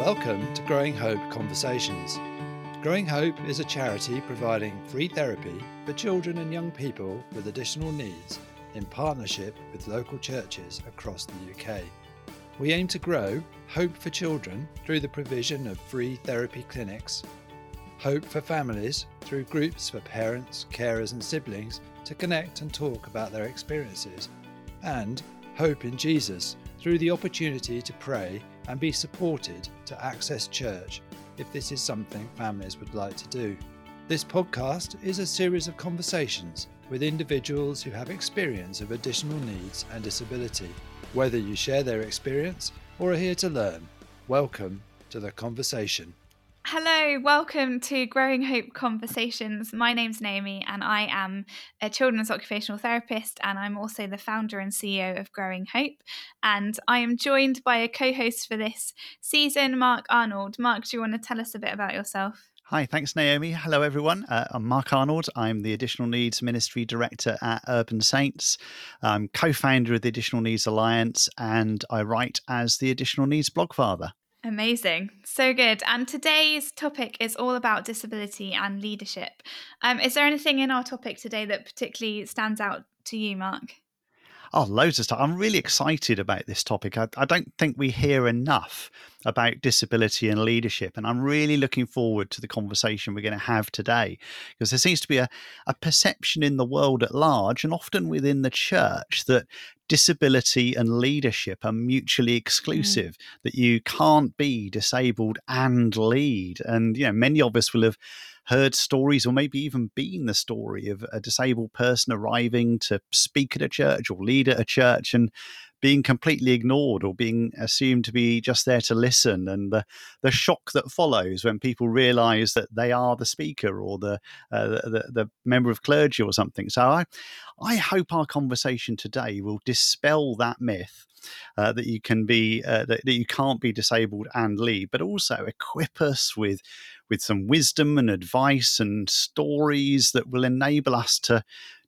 Welcome to Growing Hope Conversations. Growing Hope is a charity providing free therapy for children and young people with additional needs in partnership with local churches across the UK. We aim to grow hope for children through the provision of free therapy clinics, hope for families through groups for parents, carers and siblings to connect and talk about their experiences, and hope in Jesus through the opportunity to pray and be supported to access church if this is something families would like to do. This podcast is a series of conversations with individuals who have experience of additional needs and disability. Whether you share their experience or are here to learn, welcome to the conversation. Hello, welcome to Growing Hope Conversations. My name's Naomi and I am a children's occupational therapist, and I'm also the founder and CEO of Growing Hope. And I am joined by a co-host for this season, Mark Arnold. Mark, do you want to tell us a bit about yourself? Hi, thanks Naomi. Hello everyone. I'm Mark Arnold. I'm the Additional Needs Ministry Director at Urban Saints. I'm co-founder of the Additional Needs Alliance, and I write as the Additional Needs Blogfather. Amazing. So good. And today's topic is all about disability and leadership. Is there anything in our topic today that particularly stands out to you, Mark? Oh, loads of stuff. I'm really excited about this topic. I don't think we hear enough about disability and leadership, and I'm really looking forward to the conversation we're going to have today, because there seems to be a perception in the world at large, and often within the church, that disability and leadership are mutually exclusive, that you can't be disabled and lead. And, you know, many of us will have heard stories, or maybe even been the story of a disabled person arriving to speak at a church or lead at a church and being completely ignored or being assumed to be just there to listen, and the shock that follows when people realise that they are the speaker or the member of clergy or something. So I hope our conversation today will dispel that myth that you can be that you can't be disabled and lead, but also equip us with some wisdom and advice and stories that will enable us to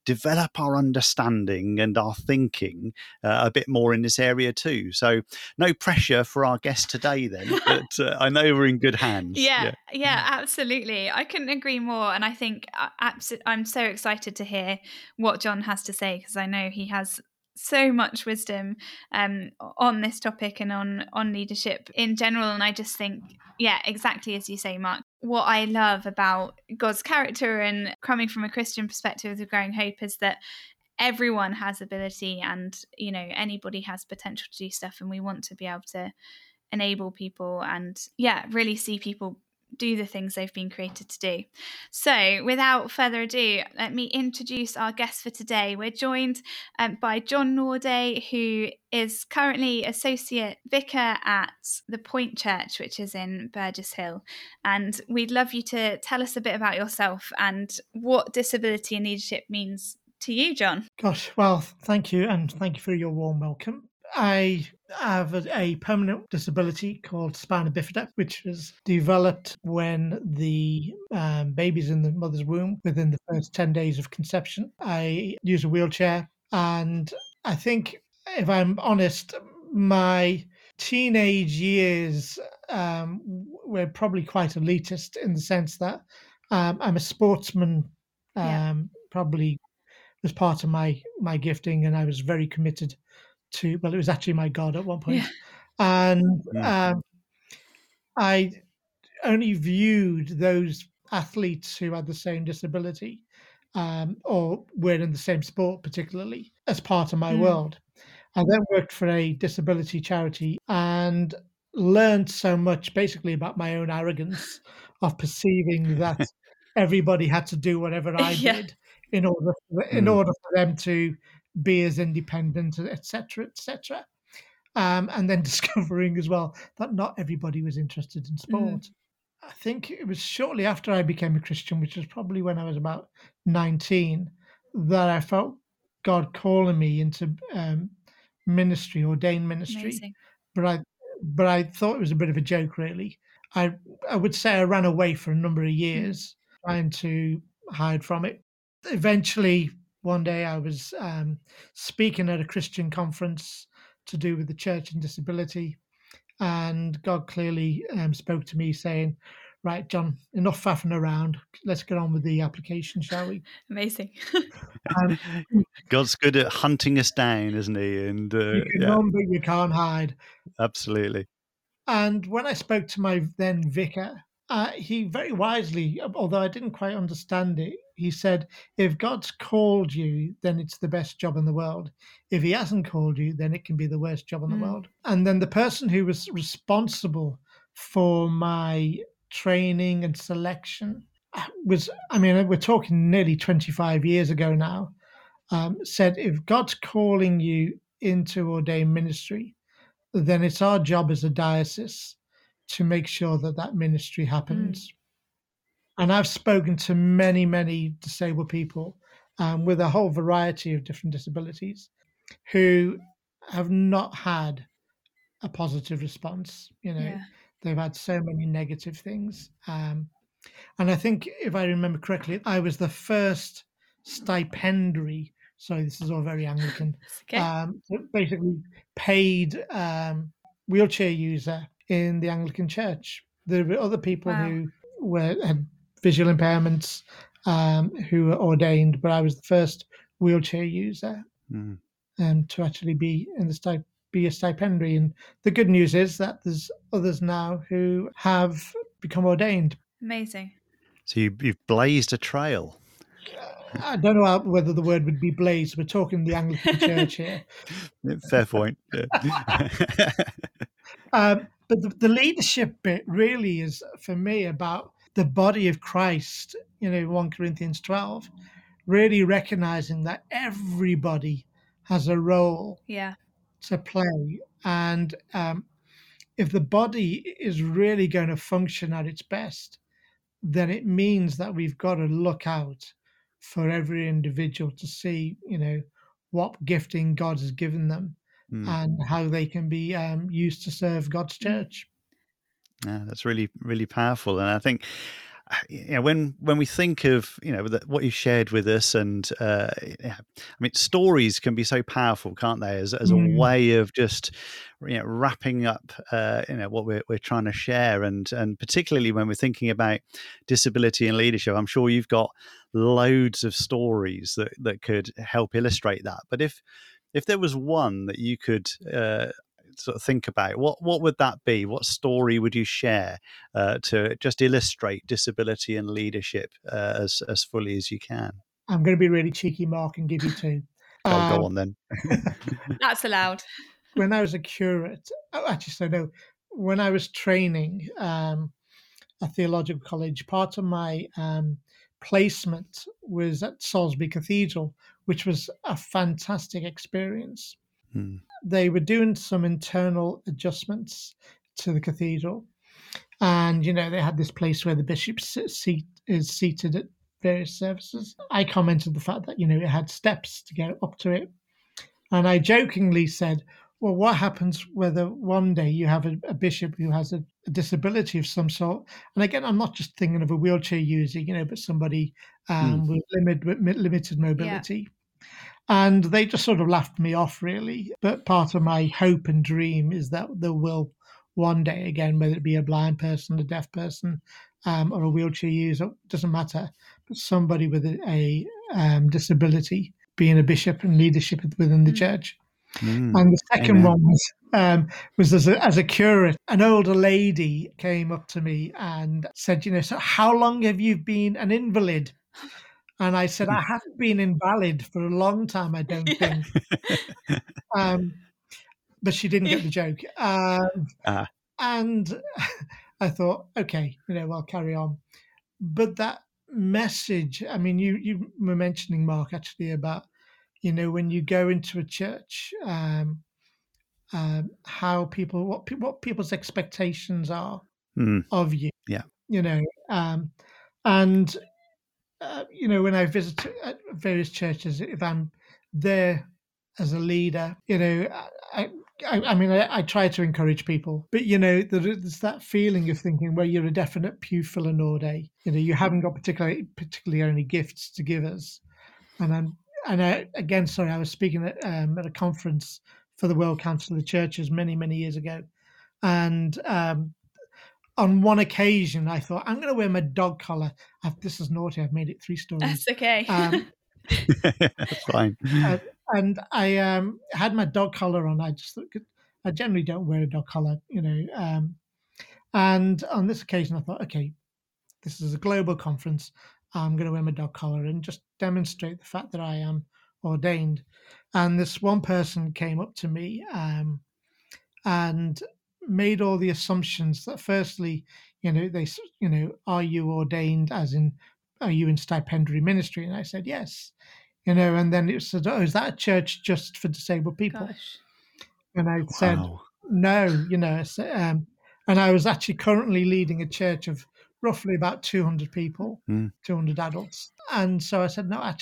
develop our understanding and our thinking a bit more in this area too. So no pressure for our guest today then, but I know we're in good hands. Yeah, absolutely. I couldn't agree more. And I think I'm so excited to hear what John has to say, because I know he has so much wisdom on this topic and on leadership in general. And I just think, yeah, exactly as you say, Mark, what I love about God's character and coming from a Christian perspective of Growing Hope is that everyone has ability, and, you know, anybody has potential to do stuff, and we want to be able to enable people and, yeah, really see people do the things they've been created to do. So without further ado, let me introduce our guest for today. We're joined by John Naudé, who is currently Associate Vicar at the Point Church, which is in Burgess Hill. And we'd love you to tell us a bit about yourself and what disability and leadership means to you, John. Gosh, well, thank you. And thank you for your warm welcome. I have a permanent disability called spina bifida, which was developed when the baby's in the mother's womb within the first 10 days of conception. I use a wheelchair, and I think, if I'm honest, my teenage years were probably quite elitist, in the sense that I'm a sportsman, probably was part of my gifting, and I was very committed to, well, it was actually my God at one point. Yeah. And I only viewed those athletes who had the same disability or were in the same sport particularly as part of my world. I then worked for a disability charity and learned so much basically about my own arrogance of perceiving that everybody had to do whatever I did in order for them to be as independent, etc., etc. And then discovering as well that not everybody was interested in sport. I think it was shortly after I became a Christian, which was probably when I was about 19, that I felt God calling me into ministry, ordained ministry. Amazing. But I thought it was a bit of a joke, really. I would say I ran away for a number of years trying to hide from it. Eventually, one day I was speaking at a Christian conference to do with the church and disability, And God clearly spoke to me saying, right, John, enough faffing around. Let's get on with the application, shall we? Amazing. God's good at hunting us down, isn't he? And you can run, but you can't hide. Absolutely. And when I spoke to my then vicar, he very wisely, although I didn't quite understand it, he said, if God's called you, then it's the best job in the world. If he hasn't called you, then it can be the worst job in the world. And then the person who was responsible for my training and selection was, I mean, we're talking nearly 25 years ago now, said, if God's calling you into ordained ministry, then it's our job as a diocese to make sure that that ministry happens. And I've spoken to many, many disabled people with a whole variety of different disabilities who have not had a positive response. You know, they've had so many negative things. And I think, if I remember correctly, I was the first stipendiary. Sorry, this is all very Anglican. Okay. Basically paid wheelchair user in the Anglican Church. There were other people who had visual impairments who were ordained, but I was the first wheelchair user to actually be in the be a stipendiary. And the good news is that there's others now who have become ordained. Amazing. So you've blazed a trail. I don't know whether the word would be blazed. We're talking the Anglican Church here. Fair point. But the leadership bit really is, for me, about the body of Christ, you know, 1 Corinthians 12, really recognizing that everybody has a role to play. And if the body is really going to function at its best, then it means that we've got to look out for every individual to see, you know, what gifting God has given them and how they can be used to serve God's church. Yeah, that's really, really powerful. And I think, you know, when we think of, you know, what you shared with us, and I mean, stories can be so powerful, can't they, as a way of just, you know, wrapping up, you know, what we're trying to share, and particularly when we're thinking about disability and leadership. I'm sure you've got loads of stories that could help illustrate that. But if there was one that you could sort of think about, what would that be? What story would you share to just illustrate disability and leadership as fully as you can? I'm going to be really cheeky, Mark, and give you two. Go on then. That's allowed. When I was a curate, when I was training at theological college, part of my placement was at Salisbury Cathedral, which was a fantastic experience. They were doing some internal adjustments to the cathedral, and you know, they had this place where the bishop's seat is seated at various services. I commented the fact that, you know, it had steps to get up to it, and I jokingly said, well, what happens whether one day you have a bishop who has a disability of some sort? And again, I'm not just thinking of a wheelchair user, you know, but somebody with limited mobility. And they just sort of laughed me off, really. But part of my hope and dream is that there will one day, again, whether it be a blind person, a deaf person, or a wheelchair user, doesn't matter, but somebody with a disability being a bishop and leadership within the church. And the second one was as a curate, an older lady came up to me and said, you know, so how long have you been an invalid? And I said, I haven't been invalid for a long time, I don't think. But she didn't get the joke. And I thought, okay, you know, I'll carry on. But that message, I mean, you were mentioning, Mark, actually, about, you know, when you go into a church, how people, what people's expectations are of you. Yeah. You know, and, you know, when I visit various churches, if I'm there as a leader, you know, I mean, I try to encourage people, but, you know, there's that feeling of thinking, well, you're a definite pew filler all day. You know, you haven't got particularly any gifts to give us. I was speaking at a conference for the World Council of Churches many, many years ago, And on one occasion, I thought, I'm going to wear my dog collar. This is naughty. I've made it three stories. That's okay. That's fine. And I had my dog collar on. I just thought, I generally don't wear a dog collar, you know. And on this occasion, I thought, okay, this is a global conference. I'm going to wear my dog collar and just demonstrate the fact that I am ordained. And this one person came up to me and made all the assumptions that, firstly, are you ordained, as in, are you in stipendiary ministry? And I said, yes. You know, and then it said, oh, is that a church just for disabled people? Gosh. And I said, no, and I was actually currently leading a church of roughly about 200 people, 200 adults. And so I said, I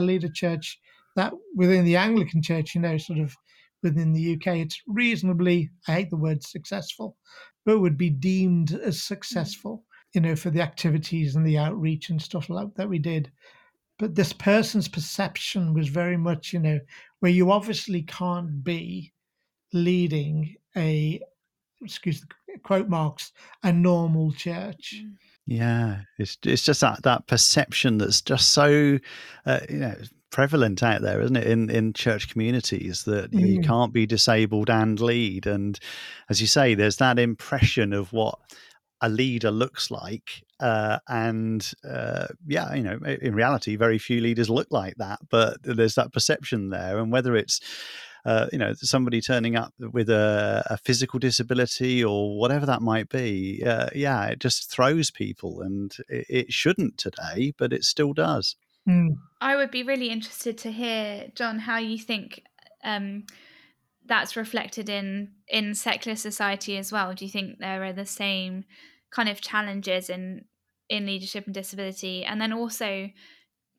lead a church that within the Anglican church, sort of within the UK, it's reasonably, I hate the word successful, but would be deemed as successful, for the activities and the outreach and stuff like that we did. But this person's perception was very much, where you obviously can't be leading a, excuse the quote marks, a normal church. Yeah, it's just that perception that's just so, prevalent out there, isn't it, in church communities, that you can't be disabled and lead. And as you say, there's that impression of what a leader looks like. In reality, very few leaders look like that, but there's that perception there. And whether it's, somebody turning up with a physical disability or whatever that might be, it just throws people, and it shouldn't today, but it still does. I would be really interested to hear, John, how you think that's reflected in secular society as well. Do you think there are the same kind of challenges in leadership and disability? And then also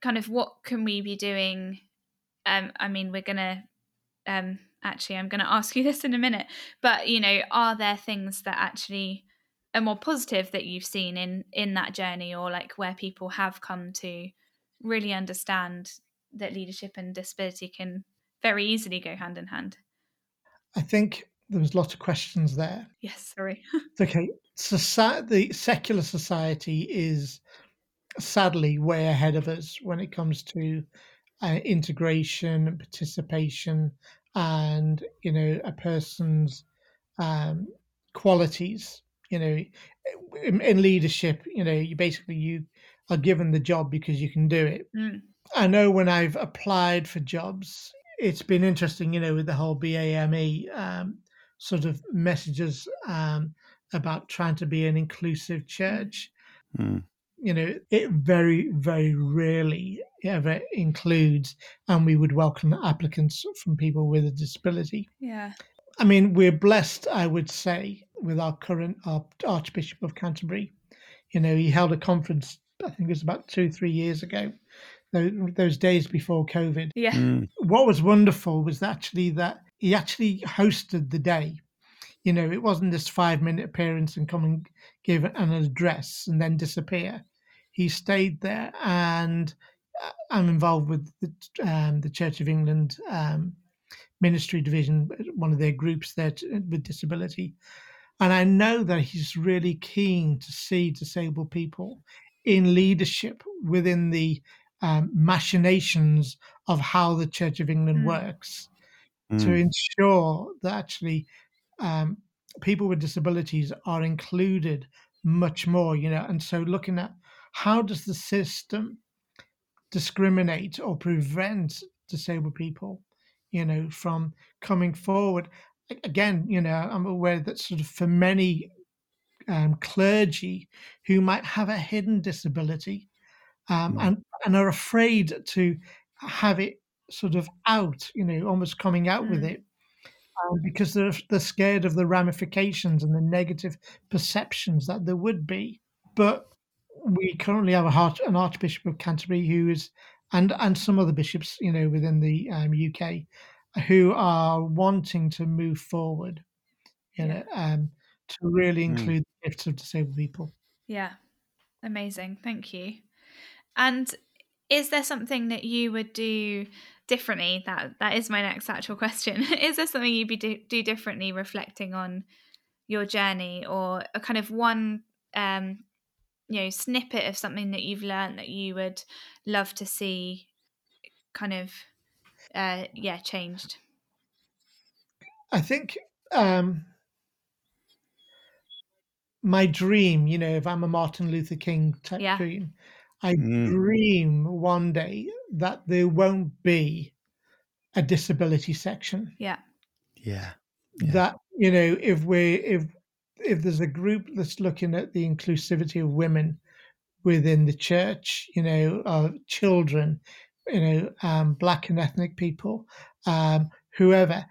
kind of what can we be doing? I'm going to ask you this in a minute, but, are there things that actually are more positive that you've seen in that journey, or like where people have come to really understand that leadership and disability can very easily go hand in hand? I think there was lots of questions there. Yes, sorry. Okay. The secular society is sadly way ahead of us when it comes to integration and participation and, a person's qualities, in leadership. You are given the job because you can do it. I know when I've applied for jobs, it's been interesting, with the whole BAME sort of messages about trying to be an inclusive church. It very, very rarely ever includes, and we would welcome applicants from people with a disability. Yeah. I mean, we're blessed, I would say, with our current Archbishop of Canterbury. He held a conference, I think it was about 2-3 years ago, those days before COVID. Yeah. What was wonderful was that he actually hosted the day. It wasn't this 5-minute appearance and come and give an address and then disappear. He stayed there, and I'm involved with the Church of England Ministry Division, one of their groups there with disability. And I know that he's really keen to see disabled people in leadership within the machinations of how the Church of England works to ensure that actually people with disabilities are included much more, and so looking at how does the system discriminate or prevent disabled people, from coming forward. Again, I'm aware that sort of for many clergy who might have a hidden disability and are afraid to have it sort of out, almost coming out with it. Because they're scared of the ramifications and the negative perceptions that there would be. But we currently have an Archbishop of Canterbury who is, and some other bishops, within the UK, who are wanting to move forward, to really include the gifts of disabled people. Yeah, amazing. Thank you. And is there something that you would do differently? That is my next actual question. Is there something you'd do differently, reflecting on your journey, or a kind of one snippet of something that you've learned that you would love to see kind of changed? I think my dream, if I'm a Martin Luther King type dream, I dream one day that there won't be a disability section. Yeah. That, if there's a group that's looking at the inclusivity of women within the church, children, Black and ethnic people, whoever,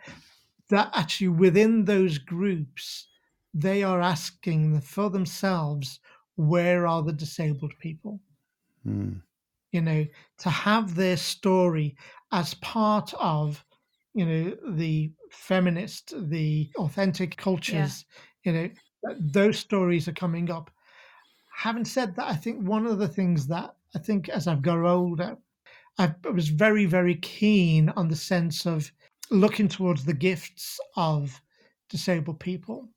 that actually within those groups, they are asking for themselves, where are the disabled people? To have their story as part of, the feminist, the authentic cultures, those stories are coming up. Having said that, I think one of the things that I think as I've got older, I was very, very keen on the sense of looking towards the gifts of disabled people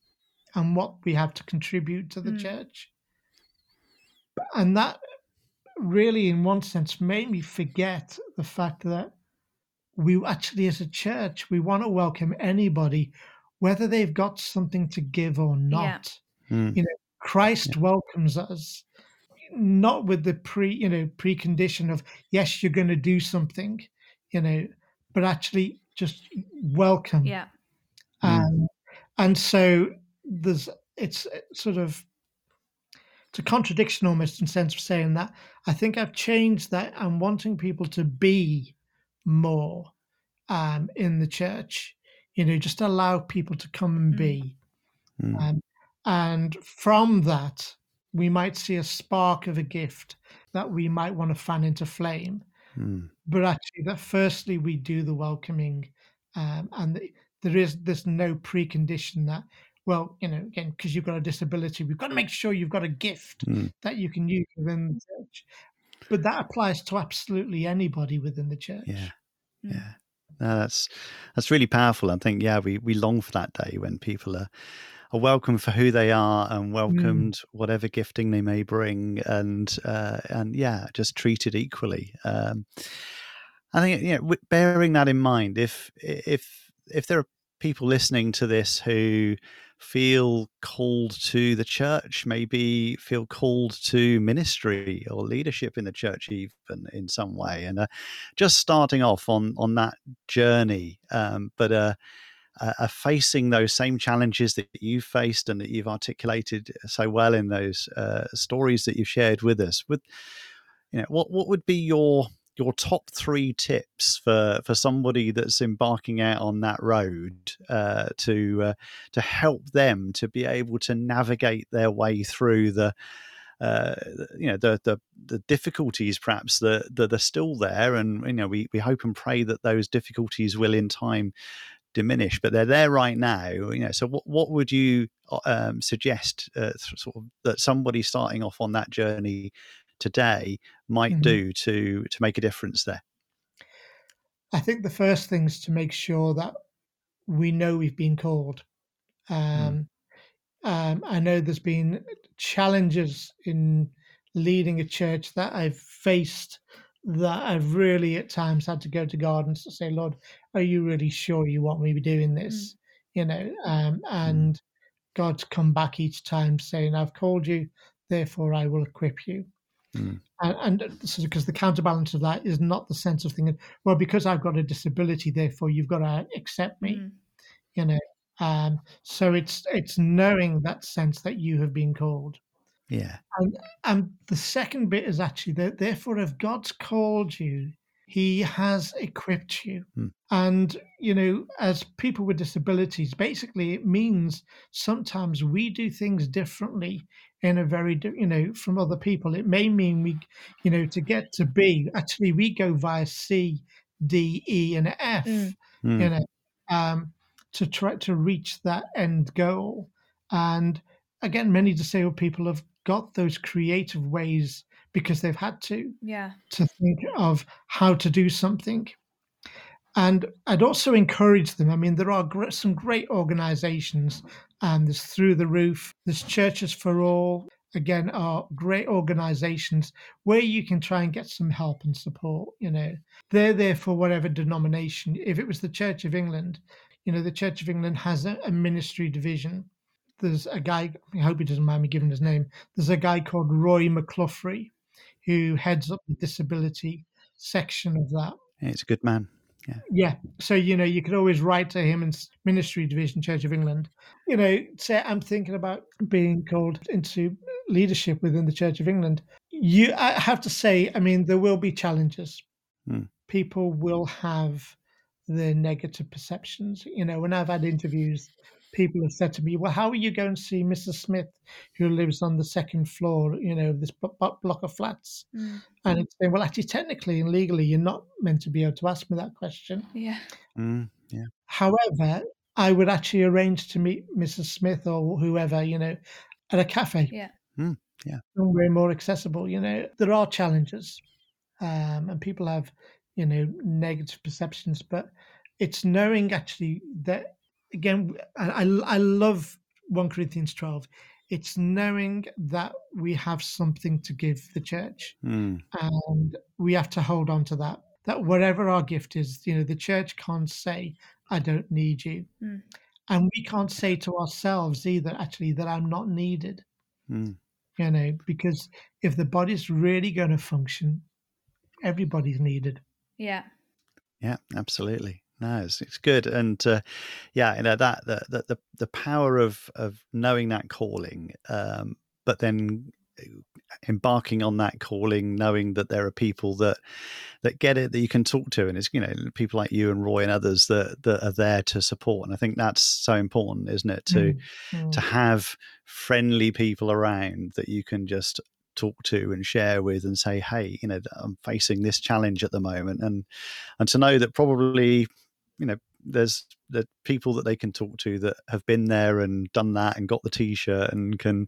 and what we have to contribute to the church. And that really, in one sense, made me forget the fact that we actually, as a church, we want to welcome anybody, whether they've got something to give or not. Christ welcomes us, not with the precondition of, yes, you're going to do something, but actually just welcome. And so it's sort of, it's a contradiction almost in the sense of saying that I think I've changed that. I'm wanting people to be more in the church, just allow people to come and be. And from that, we might see a spark of a gift that we might want to fan into flame. But actually, that firstly, we do the welcoming, and there is this no precondition that, well, again, because you've got a disability, we've got to make sure you've got a gift that you can use within the church. But that applies to absolutely anybody within the church. Yeah. No, that's really powerful. I think, we long for that day when people are welcome for who they are and welcomed whatever gifting they may bring, and just treated equally. I think, bearing that in mind, if there are people listening to this who feel called to the church, maybe feel called to ministry or leadership in the church even in some way, and just starting off on that journey, but facing those same challenges that you faced and that you've articulated so well in those stories that you've shared with us, what would be your top 3 tips for somebody that's embarking out on that road to help them to be able to navigate their way through the difficulties perhaps that are still there, and we hope and pray that those difficulties will in time diminish, but they're there right now. So what would you suggest sort of that somebody starting off on that journey today might do to make a difference there? I think the first thing is to make sure that we know we've been called. I know there's been challenges in leading a church that I've faced, that I've really at times had to go to God and say, Lord, are you really sure you want me to be doing this? And God's come back each time saying, I've called you, therefore I will equip you. And this is because the counterbalance of that is not the sense of thinking, well, because I've got a disability, therefore you've got to accept me. So it's knowing that sense that you have been called. Yeah. And the second bit is actually that, therefore, if God's called you, he has equipped you. And, as people with disabilities, basically it means sometimes we do things differently in a very, from other people. It may mean we, to get to B, actually we go via C, D, E, and F, to try to reach that end goal. And again, many disabled people have got those creative ways because they've had to think of how to do something. And I'd also encourage them. I mean, there are some great organizations and there's Through the Roof, there's Churches for All, again, are great organisations where you can try and get some help and support, you know. They're there for whatever denomination. If it was the Church of England, you know, the Church of England has a Ministry Division. There's a guy, I hope he doesn't mind me giving his name, there's a guy called Roy McCloughrey who heads up the disability section of that. He's a good man. Yeah. Yeah. So, you know, you could always write to him in Ministry Division, Church of England, you know, say, I'm thinking about being called into leadership within the Church of England. I have to say, I mean, there will be challenges. Hmm. People will have their negative perceptions. You know, when I've had interviews, people have said to me, well, how are you going to see Mrs. Smith, who lives on the second floor, you know, this block of flats? Mm. And it's saying, well, actually, technically and legally, you're not meant to be able to ask me that question. Yeah. Mm, yeah. However, I would actually arrange to meet Mrs. Smith or whoever, you know, at a cafe. Yeah. Mm, yeah. Somewhere more accessible, you know. There are challenges, and people have, you know, negative perceptions, but it's knowing actually that. Again, I love 1 Corinthians 12. It's knowing that we have something to give the church, and we have to hold on to that. That whatever our gift is, you know, the church can't say, I don't need you. Mm. And we can't say to ourselves either, actually, that I'm not needed. Mm. You know, because if the body's really going to function, everybody's needed. Yeah. Yeah, absolutely. No, it's good, and yeah, you know that the power of knowing that calling, but then embarking on that calling, knowing that there are people that get it, that you can talk to, and it's, you know, people like you and Roy and others that are there to support. And I think that's so important, isn't it? To have friendly people around that you can just talk to and share with and say, hey, you know, I'm facing this challenge at the moment, and to know that probably, you know, there's the people that they can talk to that have been there and done that and got the t-shirt and can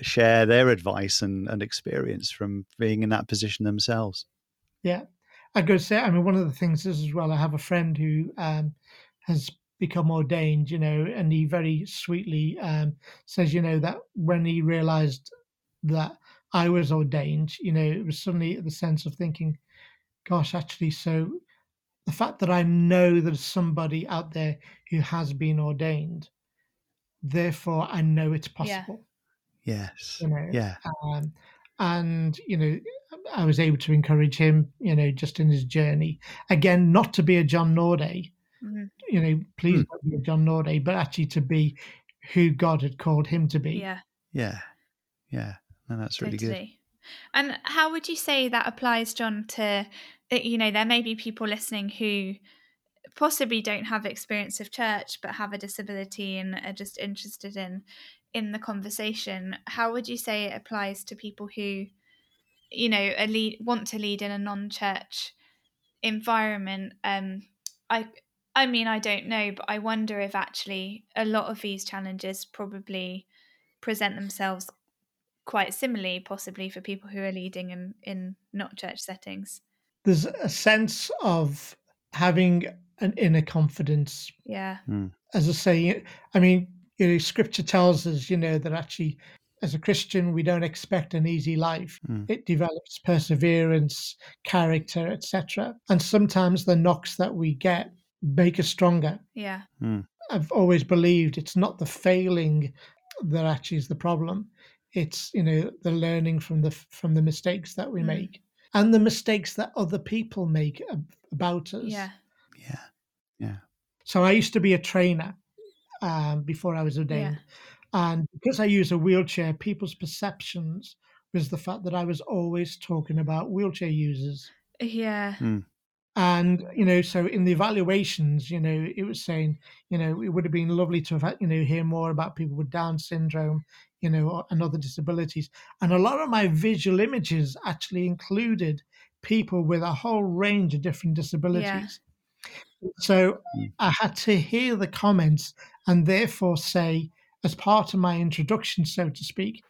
share their advice and experience from being in that position themselves. Yeah, I'd go say, I mean, one of the things is as well, I have a friend who has become ordained, you know, and he very sweetly says, you know, that when he realized that I was ordained, you know, it was suddenly the sense of thinking, gosh, actually, so the fact that I know there's somebody out there who has been ordained, therefore I know it's possible. Yeah. Yes. You know? Yeah. And, you know, I was able to encourage him, you know, just in his journey. Again, not to be a John Naudé, you know, please don't be a John Naudé, but actually to be who God had called him to be. Yeah. Yeah. Yeah. And that's really good. And how would you say that applies, John, to, you know, there may be people listening who possibly don't have experience of church but have a disability and are just interested in the conversation. How would you say it applies to people who, you know, want to lead in a non-church environment? I mean, I don't know, but I wonder if actually a lot of these challenges probably present themselves quite similarly, possibly, for people who are leading in not church settings. There's a sense of having an inner confidence. Yeah. Mm. As I say, I mean, you know, scripture tells us, you know, that actually as a Christian, we don't expect an easy life. Mm. It develops perseverance, character, etc. And sometimes the knocks that we get make us stronger. Yeah. Mm. I've always believed it's not the failing that actually is the problem. It's, you know, the learning from the mistakes that we make and the mistakes that other people make about us. Yeah. Yeah. Yeah. So I used to be a trainer before I was ordained. Yeah. And because I use a wheelchair, people's perceptions was the fact that I was always talking about wheelchair users. Yeah. Mm. And, you know, so in the evaluations, you know, it was saying, you know, it would have been lovely to have, you know, hear more about people with Down syndrome, you know, and other disabilities. And a lot of my visual images actually included people with a whole range of different disabilities. Yeah. So I had to hear the comments and therefore say, as part of my introduction, so to speak,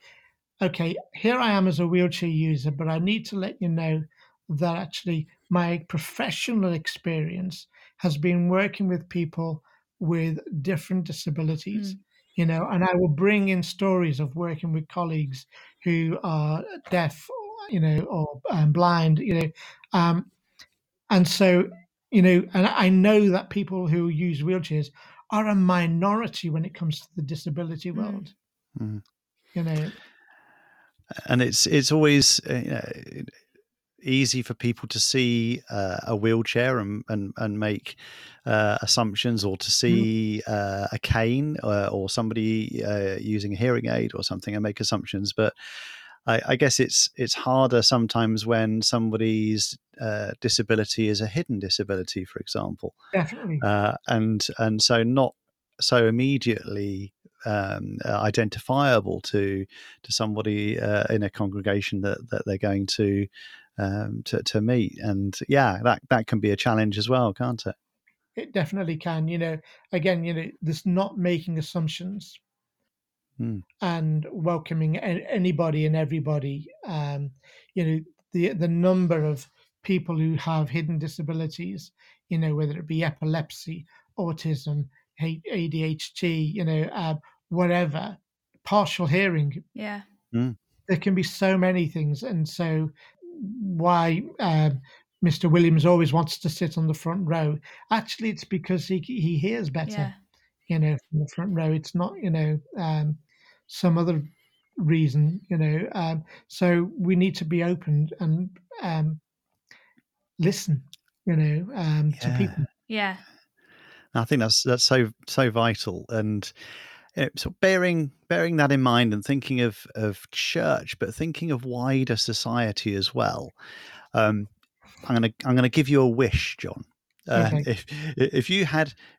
okay, here I am as a wheelchair user, but I need to let you know that actually my professional experience has been working with people with different disabilities. you know, and I will bring in stories of working with colleagues who are deaf, you know, or blind, you know, and so, you know, and I know that people who use wheelchairs are a minority when it comes to the disability world, you know. And it's always, you know, easy for people to see a wheelchair and make assumptions, or to see a cane or somebody using a hearing aid or something and make assumptions. But I guess it's harder sometimes when somebody's disability is a hidden disability, for example. Definitely. And so not so immediately identifiable to somebody in a congregation that they're going to meet. And yeah, that can be a challenge as well, can't it? It definitely can. You know, again, you know, this not making assumptions and welcoming anybody and everybody. You know, the number of people who have hidden disabilities, you know, whether it be epilepsy, autism, ADHD, you know, whatever, partial hearing. Yeah. There can be so many things, and so why Mr. Williams always wants to sit on the front row. Actually, it's because he hears better, you know, from the front row. It's not, you know, some other reason, you know. So we need to be open and listen, you know, to people. Yeah. I think that's so vital. And so bearing that in mind and thinking of church, but thinking of wider society as well. I'm gonna give you a wish, John. Okay.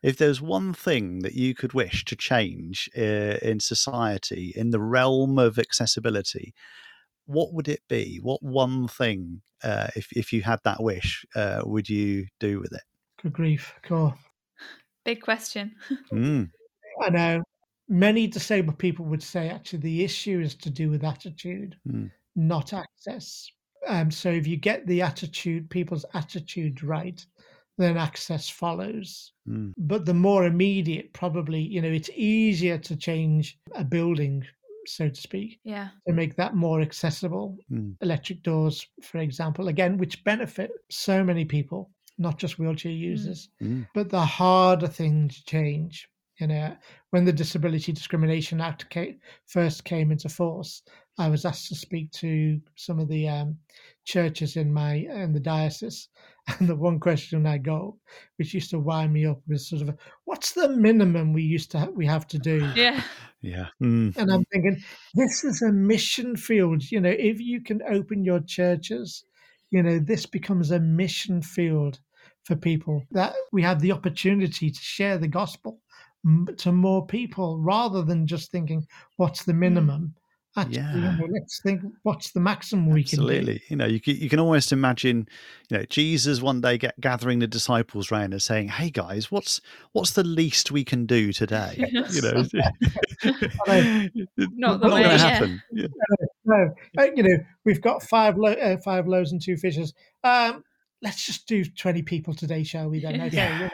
If there was one thing that you could wish to change in society in the realm of accessibility, what would it be? What one thing, if you had that wish, would you do with it? Good grief, cool. Big question. I know. Many disabled people would say actually the issue is to do with attitude, not access. So if you get the attitude, people's attitude right, then access follows. But the more immediate, probably, you know, it's easier to change a building, so to speak, to make that more accessible. Electric doors, for example, again, which benefit so many people, not just wheelchair users, but the harder things change. You know, when the Disability Discrimination Act first came into force, I was asked to speak to some of the churches in the diocese, and the one question I got, which used to wind me up, was sort of, "What's the minimum we have to do?" Yeah, yeah. And I'm thinking, this is a mission field. You know, if you can open your churches, you know, this becomes a mission field for people, that we have the opportunity to share the gospel to more people, rather than just thinking, what's the minimum? Actually, you know, let's think, what's the maximum we can do? Absolutely. You know, you can almost imagine, you know, Jesus one day gathering the disciples around and saying, "Hey guys, what's the least we can do today?" You know, not going to happen. Yeah. No, you know, we've got five loaves and two fishes. Let's just do 20 people today, shall we? Then, okay. Yeah.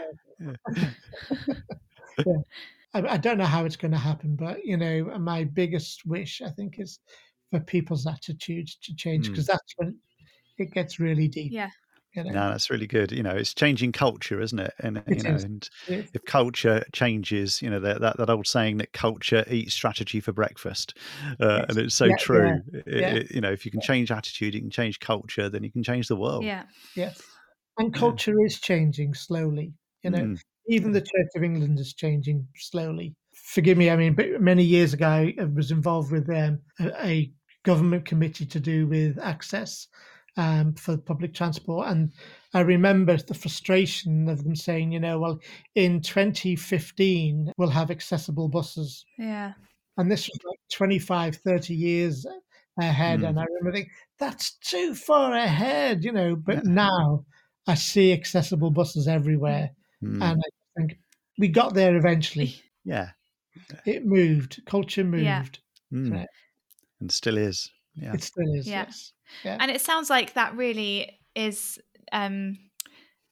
I don't know how it's going to happen, but, you know, my biggest wish, I think, is for people's attitudes to change, because that's when it gets really deep. Yeah. You know? No, that's really good. You know, it's changing culture, isn't it? And it you is. Know, and if culture changes, you know, that old saying that culture eats strategy for breakfast, and it's so true. Yeah. It, you know, if you can change attitude, you can change culture, then you can change the world. Yeah. Yes. And culture is changing slowly. You know, even the Church of England is changing slowly. Forgive me, I mean, but many years ago, I was involved with a government committee to do with access for public transport. And I remember the frustration of them saying, you know, well, in 2015, we'll have accessible buses. Yeah. And this was like 25, 30 years ahead. And I remember thinking, that's too far ahead, you know. But now I see accessible buses everywhere. And I think we got there eventually. Yeah. It moved. Culture moved. Yeah. Right? And still is. Yeah. It still is, yes. Yeah. And it sounds like that really is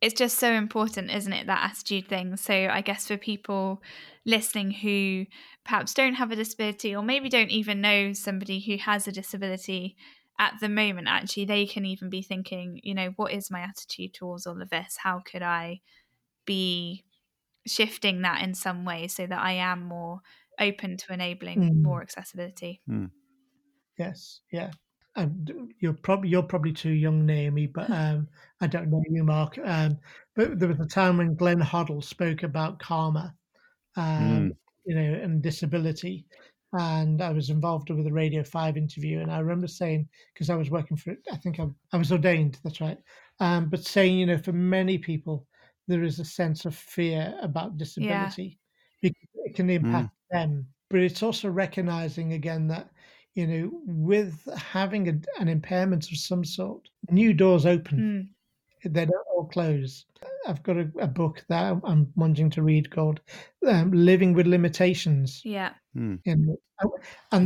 it's just so important, isn't it, that attitude thing? So I guess for people listening who perhaps don't have a disability or maybe don't even know somebody who has a disability at the moment, actually, they can even be thinking, you know, what is my attitude towards all of this? How could I be shifting that in some way so that I am more open to enabling more accessibility? Yes, yeah. And you're probably too young, Naomi, but I don't know you, Mark. But there was a time when Glenn Hoddle spoke about karma, you know, and disability. And I was involved with a Radio 5 interview, and I remember saying, because I was working for it, I think I was ordained, that's right. But saying, you know, for many people, there is a sense of fear about disability because it can impact them. But it's also recognizing again that, you know, with having an impairment of some sort, new doors open. They don't all close. I've got a book that I'm wanting to read called Living with Limitations. Yeah. And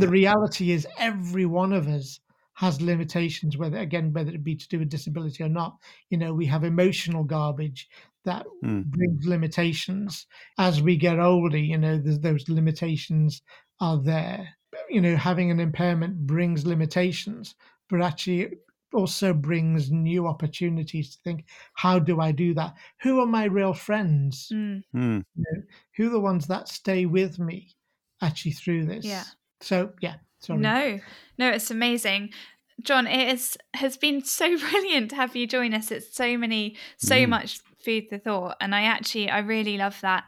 the reality is every one of us has limitations, whether it be to do with disability or not. You know, we have emotional garbage that brings limitations. As we get older, you know, those limitations are there. You know, having an impairment brings limitations, but actually it also brings new opportunities to think, how do I do that? Who are my real friends? You know, who are the ones that stay with me actually through this? Yeah. So, yeah. Sorry. No, it's amazing. John, has been so brilliant to have you join us. It's so much food for thought. And I really love that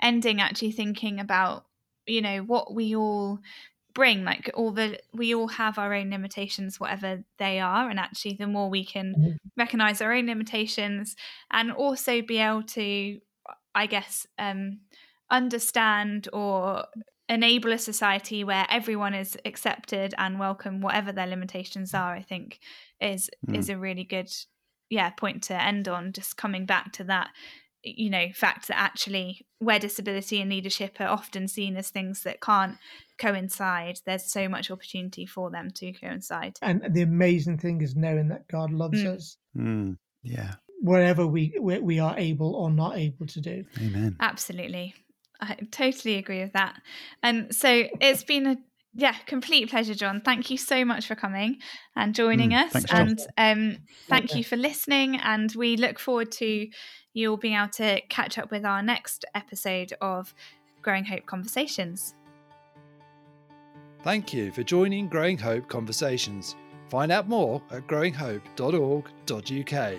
ending, actually thinking about, you know, what we all bring, like we all have our own limitations, whatever they are, and actually the more we can recognize our own limitations and also be able to, I guess, understand or enable a society where everyone is accepted and welcome, whatever their limitations are, I think is a really good point to end on, just coming back to that, you know, fact that actually where disability and leadership are often seen as things that can't coincide, there's so much opportunity for them to coincide. And the amazing thing is knowing that God loves us. Yeah. Wherever we are able or not able to do. Amen. Absolutely. I totally agree with that. And so it's been a complete pleasure, John. Thank you so much for coming and joining us. Thanks, and thank you for listening. And we look forward to you'll be able to catch up with our next episode of Growing Hope Conversations. Thank you for joining Growing Hope Conversations. Find out more at growinghope.org.uk.